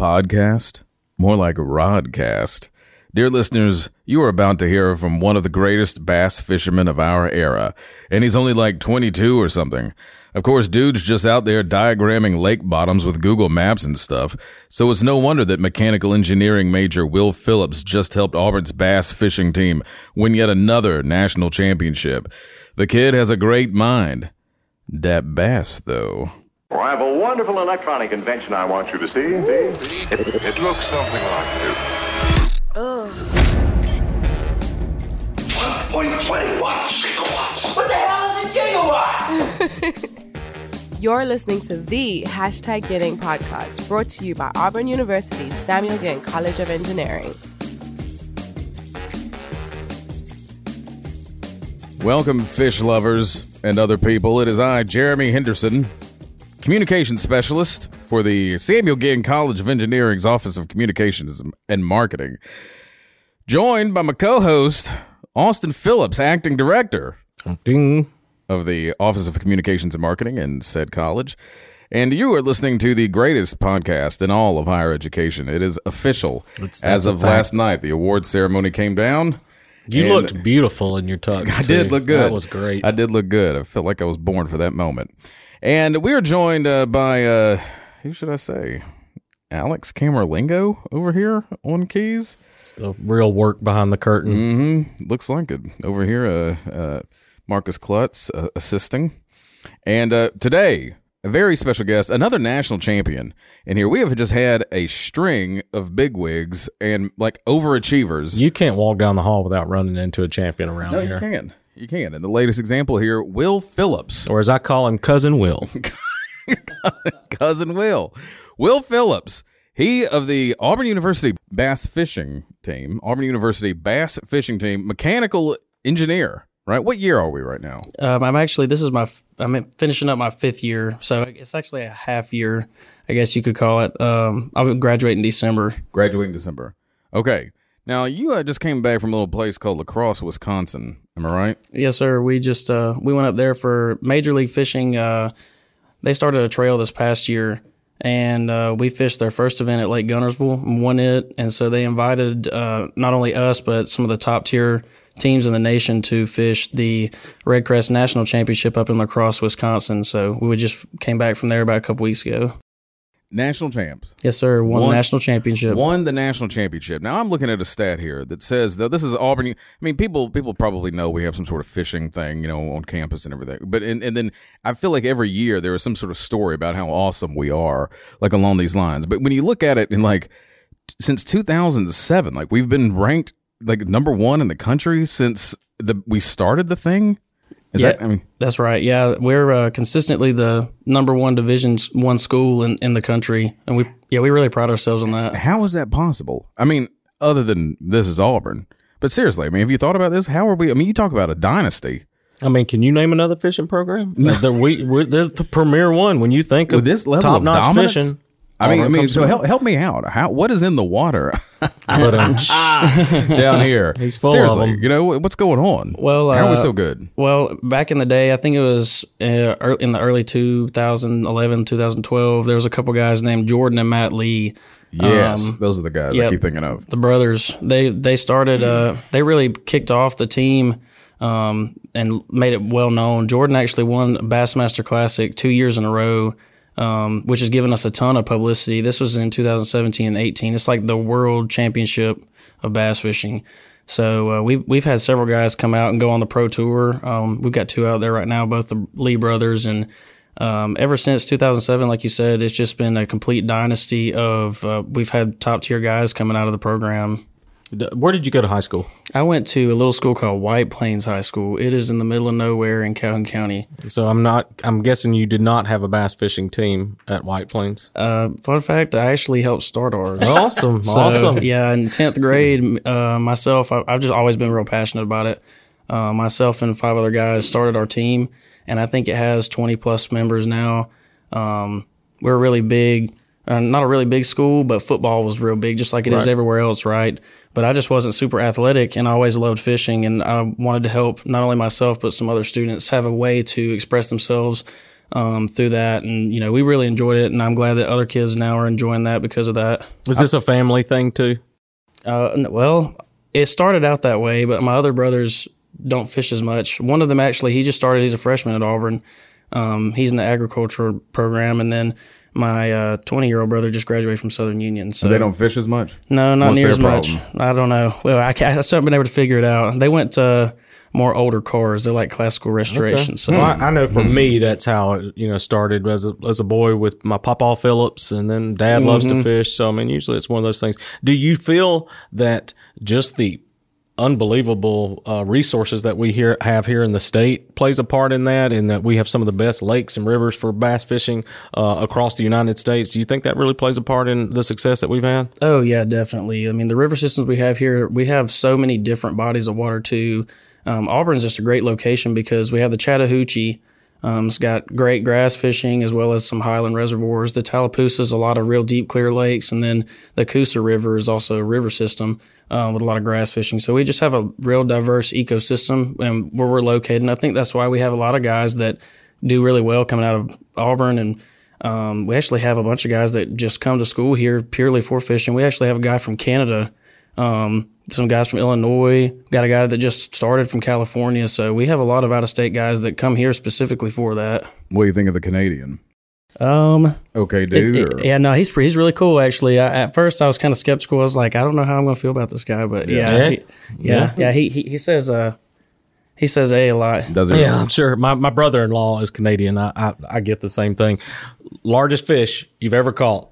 podcast? More like rodcast. Dear listeners, you are about to hear from one of the greatest bass fishermen of our era, and he's only like 22 or something. Of course, dude's just out there diagramming lake bottoms with Google Maps and stuff, so it's no wonder that mechanical engineering major Will Phillips just helped Auburn's bass fishing team win yet another national championship. The kid has a great mind. That bass, though. Well, I have a wonderful electronic invention I want you to see. It looks something like this. Ugh. 1.21 gigawatts. What the hell is a gigawatt? You're listening to the Hashtag Getting Podcast, brought to you by Auburn University's Samuel Ginn College of Engineering. Welcome, fish lovers and other people. It is I, Jeremy Henderson, communication specialist for the Samuel Ginn College of Engineering's Office of Communications and Marketing, joined by my co-host, Austin Phillips, acting director of the Office of Communications and Marketing in said college. And you are listening to the greatest podcast in all of higher education. It is official. As of last night, the award ceremony came down. You looked beautiful in your tux. I did look good. That was great. I did look good. I felt like I was born for that moment. And we are joined by who should I say? Alex Camerlingo over here on keys. It's the real work behind the curtain. Mm-hmm. Looks like it over here. Marcus Klutz assisting, and today a very special guest, another national champion. And here we have just had a string of bigwigs and like overachievers. You can't walk down the hall without running into a champion around here. No, you can. You can. And the latest example here, Will Phillips. Or as I call him, Cousin Will. Cousin Will. Will Phillips. He of the Auburn University Bass Fishing team. Auburn University Bass Fishing team. Mechanical engineer, right? What year are we right now? I'm finishing up my fifth year. So it's actually a half year, I guess you could call it. I'll graduate in December. Okay. Now, you just came back from a little place called La Crosse, Wisconsin. Am I right? Yes, sir. We just we went up there for Major League Fishing. They started a trail this past year, and we fished their first event at Lake Guntersville and won it. And so they invited not only us, but some of the top-tier teams in the nation to fish the Red Crest National Championship up in La Crosse, Wisconsin. So we just came back from there about a couple weeks ago. National champs. Yes, sir. Won the national championship. Won the national championship. Now, I'm looking at a stat here that says, though, this is Auburn. I mean, people probably know we have some sort of fishing thing, you know, on campus and everything. But and then I feel like every year there is some sort of story about how awesome we are, like along these lines. But when you look at it, and like since 2007, like we've been ranked like number one in the country since we started the thing. That's right. Yeah, we're consistently the number one Division I school in the country, and we really pride ourselves on that. How is that possible? I mean, other than this is Auburn, but seriously, I mean, have you thought about this? How are we? I mean, you talk about a dynasty. I mean, can you name another fishing program? No. We're the premier one when you think of this level of top-notch fishing. I mean, so help me out. What is in the water down here? He's full Seriously, of them. You know, what's going on? Well, how are we so good? Well, back in the day, I think it was in the early 2011, 2012, there was a couple guys named Jordan and Matt Lee. Yes, those are the guys I keep thinking of. The brothers, they started, they really kicked off the team and made it well known. Jordan actually won Bassmaster Classic 2 years in a row. Which has given us a ton of publicity. This was in 2017 and 18. It's like the world championship of bass fishing. So we've had several guys come out and go on the pro tour. We've got two out there right now, both the Lee brothers. And ever since 2007, like you said, it's just been a complete dynasty of we've had top-tier guys coming out of the program. Where did you go to high school? I went to a little school called White Plains High School. It is in the middle of nowhere in Calhoun County. So I'm guessing you did not have a bass fishing team at White Plains. Fun fact, I actually helped start ours. Awesome. Yeah, in 10th grade, myself, I've just always been real passionate about it. Myself and five other guys started our team, and I think it has 20-plus members now. We're really big. Not a really big school, but football was real big, just like it is everywhere else, right? But I just wasn't super athletic, and I always loved fishing, and I wanted to help not only myself but some other students have a way to express themselves through that. And, you know, we really enjoyed it, and I'm glad that other kids now are enjoying that because of that. Is this a family thing too? Well, it started out that way, but my other brothers don't fish as much. One of them actually, he just started, he's a freshman at Auburn. He's in the agriculture program, and then my 20-year-old brother just graduated from Southern Union. So they don't fish as much? No, not near as much. I don't know. Well, I still haven't been able to figure it out. They went to more older cars. They're like classical restoration. Okay. So well, I know for me, that's how it, you know, started as a boy with my Papa Phillips, and then Dad loves to fish. So I mean, usually it's one of those things. Do you feel that just the unbelievable resources that we have here in the state plays a part in that, and that we have some of the best lakes and rivers for bass fishing across the United States? Do you think that really plays a part in the success that we've had? Oh, yeah, definitely. I mean, the river systems we have here, we have so many different bodies of water, too. Auburn's just a great location because we have the Chattahoochee. It's got great grass fishing as well as some highland reservoirs. The Tallapoosa is a lot of real deep, clear lakes. And then the Coosa River is also a river system with a lot of grass fishing. So we just have a real diverse ecosystem and where we're located. And I think that's why we have a lot of guys that do really well coming out of Auburn. And we actually have a bunch of guys that just come to school here purely for fishing. We actually have a guy from Canada, some guys from Illinois, got a guy that just started from California. So we have a lot of out-of-state guys that come here specifically for that. What do you think of the Canadian? Okay, dude. Yeah, no, he's really cool, actually. At first, I was kind of skeptical. I was like, I don't know how I'm going to feel about this guy, but yeah. He says, he says a lot. Doesn't he? Yeah, I'm sure. My brother-in-law is Canadian. I get the same thing. Largest fish you've ever caught?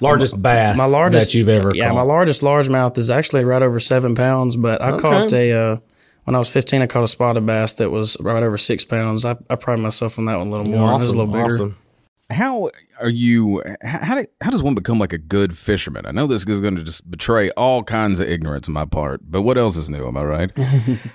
Largest bass that you've ever caught? Yeah, my largest largemouth is actually right over 7 pounds, but I caught when I was 15, I caught a spotted bass that was right over 6 pounds. I pride myself on that one a little more. Awesome, this is a little bigger. Awesome. How does one become like a good fisherman? I know this is going to just betray all kinds of ignorance on my part, but what else is new, am I right?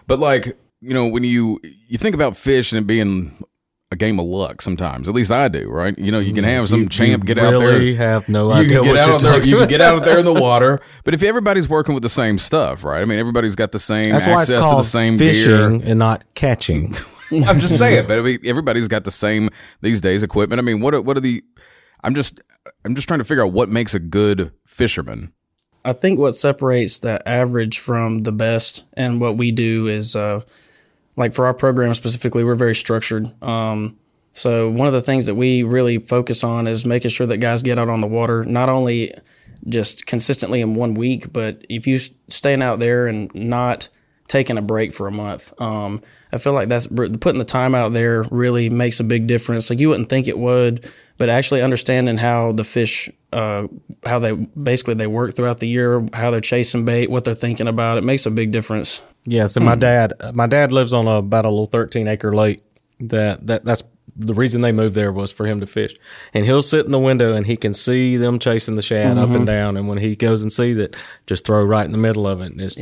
But like, you know, when you think about fish and it being a game of luck sometimes, at least I do, right? You know, you can have some champ get really out there. You have no idea what you're talking about. You can get out there in the water. But if everybody's working with the same stuff, right? I mean, everybody's got the same access to the same fishing gear. And not catching. I'm just saying, but I mean, everybody's got the same, these days, equipment. I mean, I'm just trying to figure out what makes a good fisherman. I think what separates the average from the best and what we do is, like for our program specifically, we're very structured. So one of the things that we really focus on is making sure that guys get out on the water, not only just consistently in 1 week, but if you staying out there and not taking a break for a month, I feel like that's putting the time out there really makes a big difference. Like you wouldn't think it would, but actually understanding how the fish, how they basically they work throughout the year, how they're chasing bait, what they're thinking about, it makes a big difference. Yeah, so my dad lives on about a little 13-acre lake. That's the reason they moved there was for him to fish. And he'll sit in the window and he can see them chasing the shad up and down. And when he goes and sees it, just throw right in the middle of it. And it's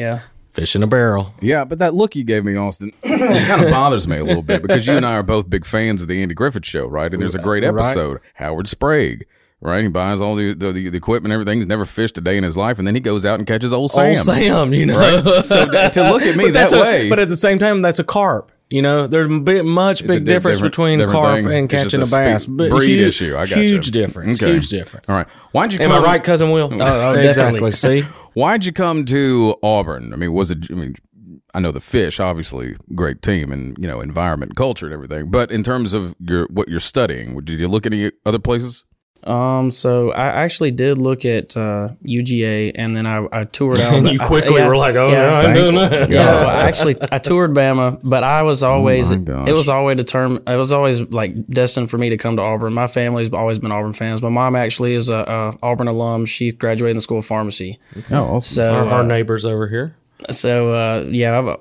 fish in a barrel. Yeah, but that look you gave me, Austin, it kind of bothers me a little bit because you and I are both big fans of the Andy Griffith Show, right? And there's a great episode, Howard Sprague. Right, he buys all the equipment and everything. He's never fished a day in his life, and then he goes out and catches old Sam, you know. Right? So to look at me that way. But at the same time, that's a carp. You know, there's a much big difference between carp and catching a bass. Breed issue. I got you. Huge difference. Okay. Huge difference. All right. Why'd you come? Am I right, Cousin Will? Oh, exactly. See? Why'd you come to Auburn? I mean, I know the fish, obviously, great team and, you know, environment, culture and everything. But in terms of what you're studying, did you look at any other places? So I actually did look at UGA, and then I toured out. You quickly were like, oh, yeah, I'm doing that. Yeah, well, I toured Bama, but I was always, it was always like destined for me to come to Auburn. My family's always been Auburn fans. My mom actually is a Auburn alum. She graduated in the School of Pharmacy. Oh, awesome. So our neighbors over here. So,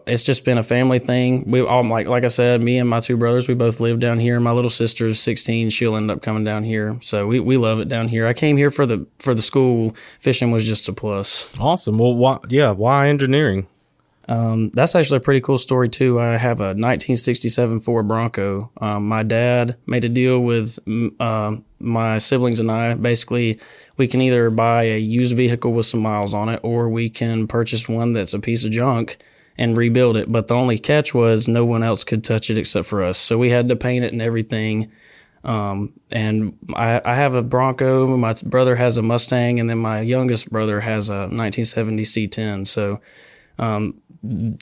it's just been a family thing. We all, like I said, me and my two brothers, we both live down here. My little sister's 16. She'll end up coming down here. So we love it down here. I came here for the school. Fishing was just a plus. Awesome. Well, why engineering? That's actually a pretty cool story too. I have a 1967 Ford Bronco. My dad made a deal with my siblings and I. Basically, we can either buy a used vehicle with some miles on it, or we can purchase one that's a piece of junk and rebuild it. But the only catch was no one else could touch it except for us. So we had to paint it and everything. And I have a Bronco, my brother has a Mustang, and then my youngest brother has a 1970 C10. So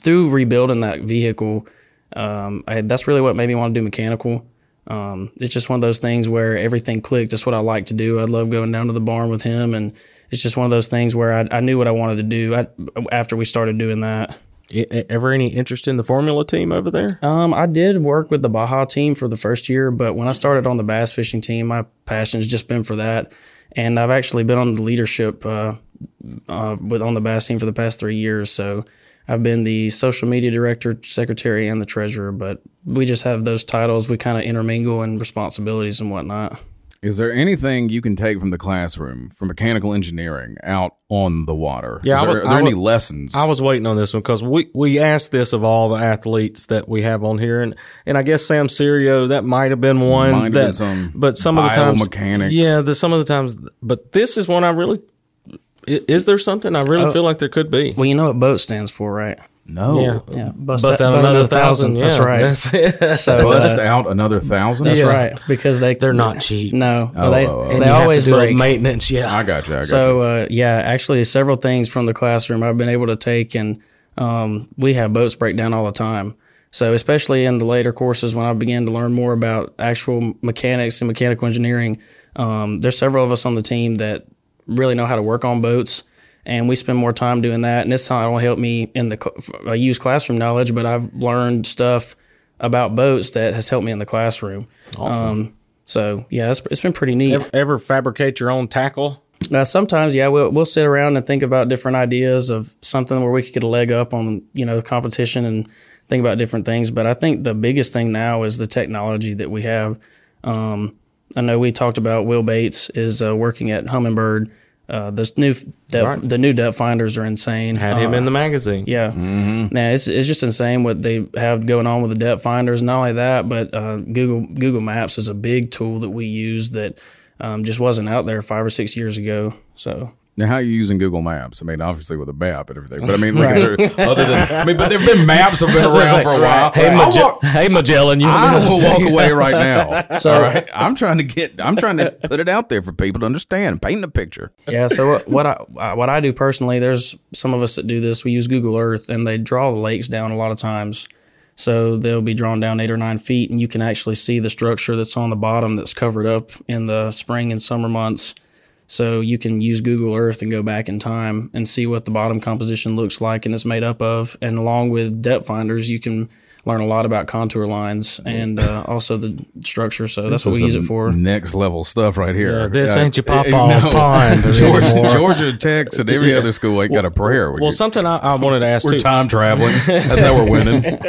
through rebuilding that vehicle, that's really what made me want to do mechanical. It's just one of those things where everything clicked. That's what I like to do. I love going down to the barn with him, and it's just one of those things where I knew what I wanted to do after we started doing that. Ever any interest in the Formula team over there? I did work with the Baja team for the first year, but when I started on the bass fishing team, my passion's just been for that. And I've actually been on the leadership on the bass team for the past 3 years, so I've been the social media director, secretary, and the treasurer, but we just have those titles. We kind of intermingle in responsibilities and whatnot. Is there anything you can take from the classroom, from mechanical engineering, out on the water? Yeah, are there any lessons? I was waiting on this one because we asked this of all the athletes that we have on here, and I guess Sam Serio, that might have been one. But some of the times, biomechanics. Yeah, some of the times. But this is one I really. Is there something? I really feel like there could be. Well, you know what BOAT stands for, right? No. Yeah. Bust out another thousand. Yeah. That's right. That's it. So, bust out another thousand? That's right. Because they're not cheap. No. They always break. Maintenance. Yeah. I got you. So, actually several things from the classroom I've been able to take, and we have boats break down all the time. So especially in the later courses when I began to learn more about actual mechanics and mechanical engineering, there's several of us on the team that really know how to work on boats, and we spend more time doing that. And this time it'll help me in I use classroom knowledge, but I've learned stuff about boats that has helped me in the classroom. Awesome. So yeah, it's been pretty neat. Ever fabricate your own tackle? Sometimes, yeah, we'll sit around and think about different ideas of something where we could get a leg up on, the competition and think about different things. But I think the biggest thing now is the technology that we have. I know we talked about Will Bates is working at Hummingbird. The new depth finders are insane. Had him in the magazine. Yeah. Mm-hmm. Now it's just insane what they have going on with the depth finders. Not only that, but Google Maps is a big tool that we use that just wasn't out there 5 or 6 years ago. So. Now, how are you using Google Maps? I mean, obviously with a map and everything, but I mean, but there've been maps have been around for a while. Hey, Magellan, you don't walk away right now. So, all right, I'm trying to put it out there for people to understand, painting a picture. Yeah. So what I do personally, there's some of us that do this. We use Google Earth, and they draw the lakes down a lot of times. So they'll be drawn down 8 or 9 feet, and you can actually see the structure that's on the bottom that's covered up in the spring and summer months. So you can use Google Earth and go back in time and see what the bottom composition looks like and it's made up of. And along with depth finders, you can learn a lot about contour lines and also the structure. So that's what we use it for. Next level stuff right here. Yeah, this ain't your Pawpaw's pond. Georgia Tech and every other school ain't got a prayer. Well, something I wanted to ask too. We're time traveling. That's how we're winning.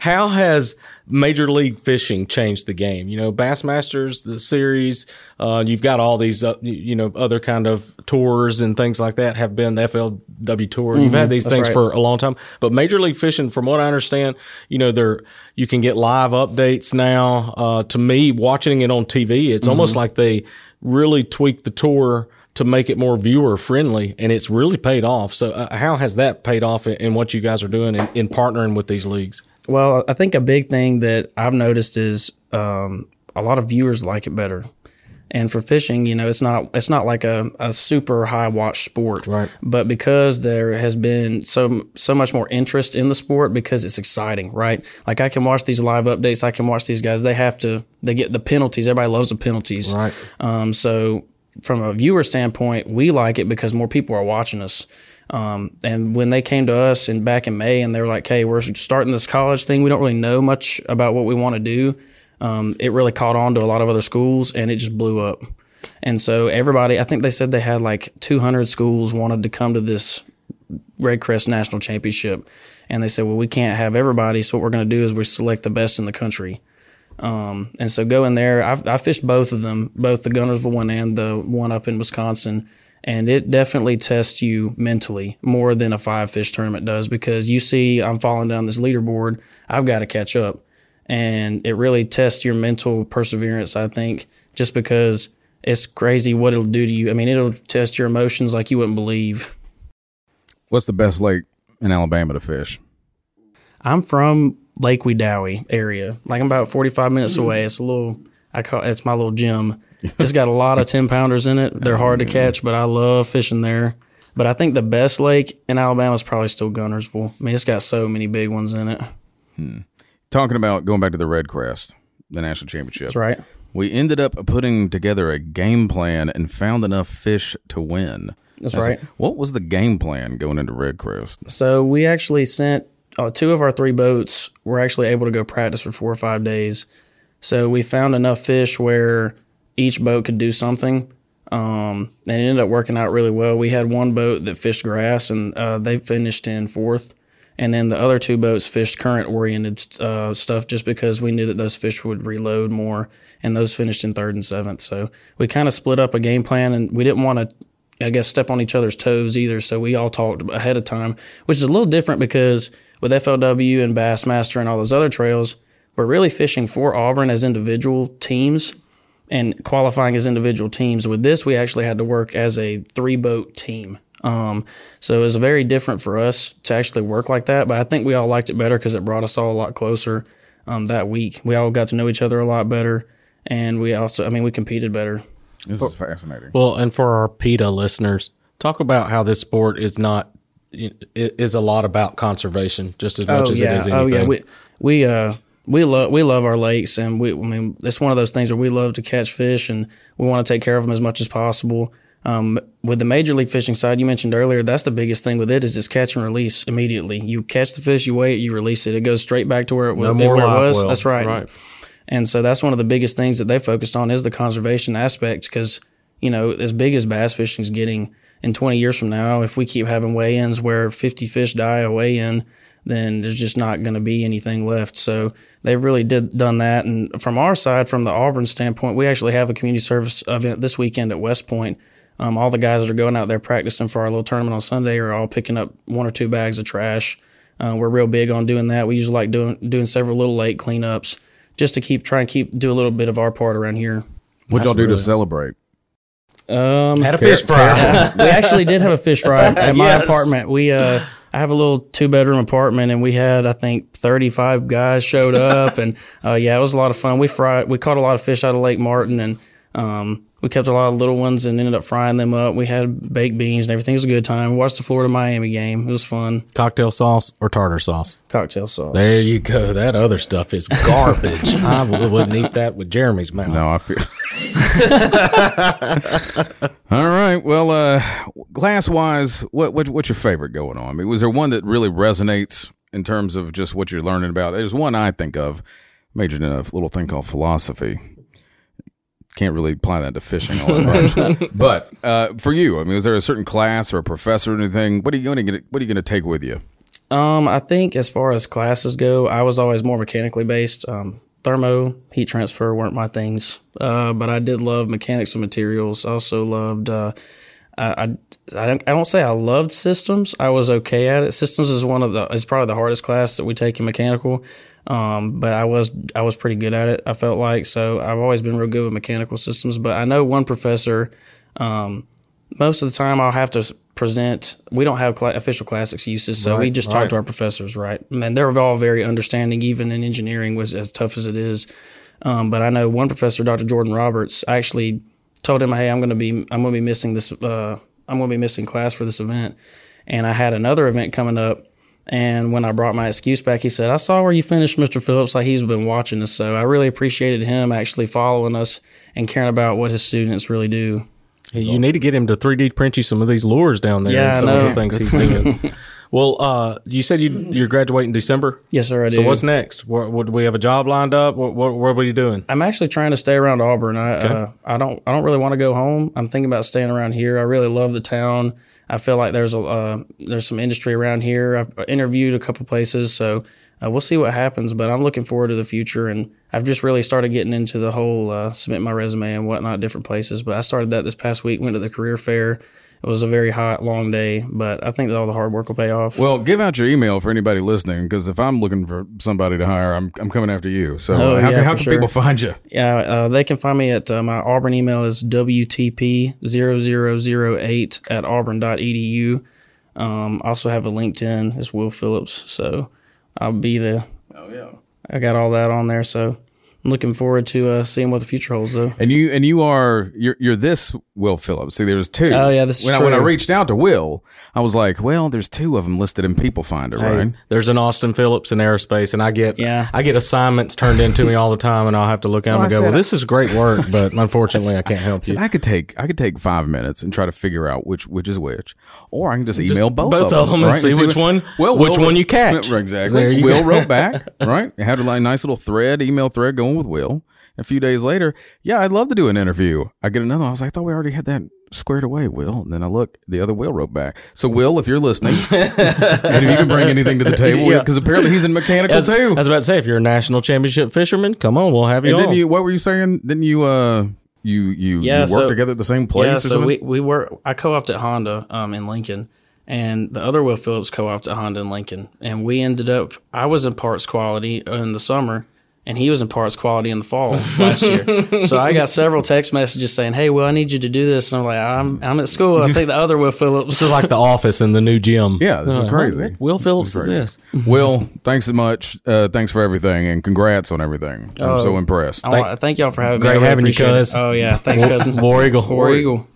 How has Major League Fishing changed the game? Bassmasters, the series, you've got all these, other kind of tours and things like that have been the FLW tour. Mm-hmm. You've had these things for a long time. But Major League Fishing, from what I understand, you can get live updates now. To me, watching it on TV, it's almost like they really tweaked the tour to make it more viewer friendly, and it's really paid off. So how has that paid off in what you guys are doing in partnering with these leagues? Well, I think a big thing that I've noticed is a lot of viewers like it better. And for fishing, it's not like a super high watch sport. Right. But because there has been so much more interest in the sport because it's exciting, right? Like I can watch these live updates. I can watch these guys. They get the penalties. Everybody loves the penalties. Right. So from a viewer standpoint, we like it because more people are watching us. And when they came to us back in May and they were like, hey, we're starting this college thing. We don't really know much about what we want to do. It really caught on to a lot of other schools and it just blew up. And so everybody, I think they said they had like 200 schools wanted to come to this Red Crest National Championship. And they said, well, we can't have everybody. So what we're going to do is we select the best in the country. And so go in there. I fished both of them, both the Guntersville one and the one up in Wisconsin. And it definitely tests you mentally more than a 5-fish tournament does because you see I'm falling down this leaderboard. I've got to catch up. And it really tests your mental perseverance, I think, just because it's crazy what it'll do to you. I mean, it'll test your emotions like you wouldn't believe. What's the best lake in Alabama to fish? I'm from Lake Weedowie area. Like, I'm about 45 minutes away. It's a little, it's my little gym. It's got a lot of 10-pounders in it. They're hard to catch, but I love fishing there. But I think the best lake in Alabama is probably still Guntersville. I mean, it's got so many big ones in it. Hmm. Talking about going back to the Red Crest, the national championship. That's right. We ended up putting together a game plan and found enough fish to win. That's right. What was the game plan going into Red Crest? So we actually sent two of our three boats were actually able to go practice for 4 or 5 days. So we found enough fish where each boat could do something. And it ended up working out really well. We had one boat that fished grass, and they finished in fourth. And then the other two boats fished current-oriented stuff just because we knew that those fish would reload more, and those finished in third and seventh. So we kind of split up a game plan, and we didn't want to, I guess, step on each other's toes either, so we all talked ahead of time, which is a little different because with FLW and Bassmaster and all those other trails, we're really fishing for Auburn as individual teams and qualifying as individual teams. With this, we actually had to work as a three-boat team. So it was very different for us to actually work like that, but I think we all liked it better because it brought us all a lot closer that week. We all got to know each other a lot better, and we also, I mean, we competed better. This is fascinating. Well, and for our PETA listeners, talk about how this sport is not, is a lot about conservation just as much as it is anything. Oh, yeah. We love our lakes, and I mean, it's one of those things where we love to catch fish, and we want to take care of them as much as possible. With the Major League Fishing side, you mentioned earlier, that's the biggest thing with it is it's catch and release immediately. You catch the fish, you wait, you release it. It goes straight back to where it was. That's right. And so that's one of the biggest things that they focused on is the conservation aspect because, you know, as big as bass fishing is getting in 20 years from now, if we keep having weigh-ins where 50 fish die a weigh-in, then there's just not going to be anything left. So they really done that. And from our side, from the Auburn standpoint, we actually have a community service event this weekend at West Point. All the guys that are going out there practicing for our little tournament on Sunday are all picking up 1 or 2 bags of trash. We're real big on doing that. We usually like doing several little lake cleanups just to do a little bit of our part around here. What'd y'all do to celebrate? Had a fish fry. We actually did have a fish fry at my apartment. I have a little 2-bedroom apartment, and we had, I think, 35 guys showed up, and it was a lot of fun. We caught a lot of fish out of Lake Martin, and we kept a lot of little ones and ended up frying them up. We had baked beans and everything. It was a good time. We watched the Florida-Miami game. It was fun. Cocktail sauce or tartar sauce? Cocktail sauce. There you go. That other stuff is garbage. I wouldn't eat that with Jeremy's mouth. No, I feel. All right. Well, class-wise, what's your favorite going on? I mean, was there one that really resonates in terms of just what you're learning about? There's one I think of. Majored in a little thing called philosophy. Can't really apply that to fishing all that much. But for you, I mean, is there a certain class or a professor or anything? What are you going to take with you? I think as far as classes go, I was always more mechanically based. Thermo, heat transfer weren't my things, but I did love mechanics and materials. I also loved. I don't say I loved systems. I was okay at it. Systems is is probably the hardest class that we take in mechanical. But I was pretty good at it, I felt like. So I've always been real good with mechanical systems. But I know one professor, most of the time I'll have to present. We don't have official classics uses, so we just talk to our professors, right? And they're all very understanding, even in engineering, was as tough as it is. But I know one professor, Dr. Jordan Roberts, I actually told him, hey, I'm going to be missing this. I'm going to be missing class for this event. And I had another event coming up. And when I brought my excuse back, he said, I saw where you finished, Mr. Phillips. Like, he's been watching us. So I really appreciated him actually following us and caring about what his students really do. Hey, you need to get him to 3D print you some of these lures down there and some of the things he's doing. Well, you said you're graduating in December? Yes, sir, I do. So what's next? Do we have a job lined up? What are you doing? I'm actually trying to stay around Auburn. I don't really want to go home. I'm thinking about staying around here. I really love the town. I feel like there's some industry around here. I've interviewed a couple places, so we'll see what happens. But I'm looking forward to the future, and I've just really started getting into the whole submit my resume and whatnot, different places. But I started that this past week, went to the career fair. It was a very hot, long day, but I think that all the hard work will pay off. Well, give out your email for anybody listening, because if I'm looking for somebody to hire, I'm coming after you. So how can people find you? Yeah, they can find me at my Auburn email is wtp0008 at auburn.edu. Also have a LinkedIn. It's Will Phillips. So I'll be the I got all that on there, so I'm looking forward to seeing what the future holds, though. And you're this Will Phillips. See, there's two. Oh yeah, this is true. When I reached out to Will, I was like, well, there's two of them listed in People Finder, right? There's an Austin Phillips in aerospace, and I get assignments turned into me all the time, and I'll have to look at them and go, well, this is great work, but unfortunately, I can't help you. I could take 5 minutes and try to figure out which is which, or I can just email both of them, right? And see which one. Well, which one you catch? Exactly. Will wrote back, right? It had a nice little email thread going with Will. A few days later, I'd love to do an interview. I get another one. I was like, I thought we already had that squared away, Will. And then I look, the other Will wrote back. So, Will, if you're listening, and if you can bring anything to the table, because apparently he's in mechanical too. I was about to say, if you're a national championship fisherman, come on, we'll have you. And then what were you saying? Didn't you you work together at the same place? Yeah, or so we were. I co-opted at Honda in Lincoln, and the other Will Phillips co-opted at Honda in Lincoln, and we ended up. I was in parts quality in the summer. And he was in parts quality in the fall last year. So I got several text messages saying, hey, Will, I need you to do this. And I'm like, I'm at school. I think the other Will Phillips. This is like the office in the new gym. Yeah, this is crazy. Will Phillips is this. Will, thanks so much. Thanks for everything. And congrats on everything. I'm so impressed. Thank y'all for having me. Great having you, cuz. Oh, yeah. Thanks, cousin. War Eagle.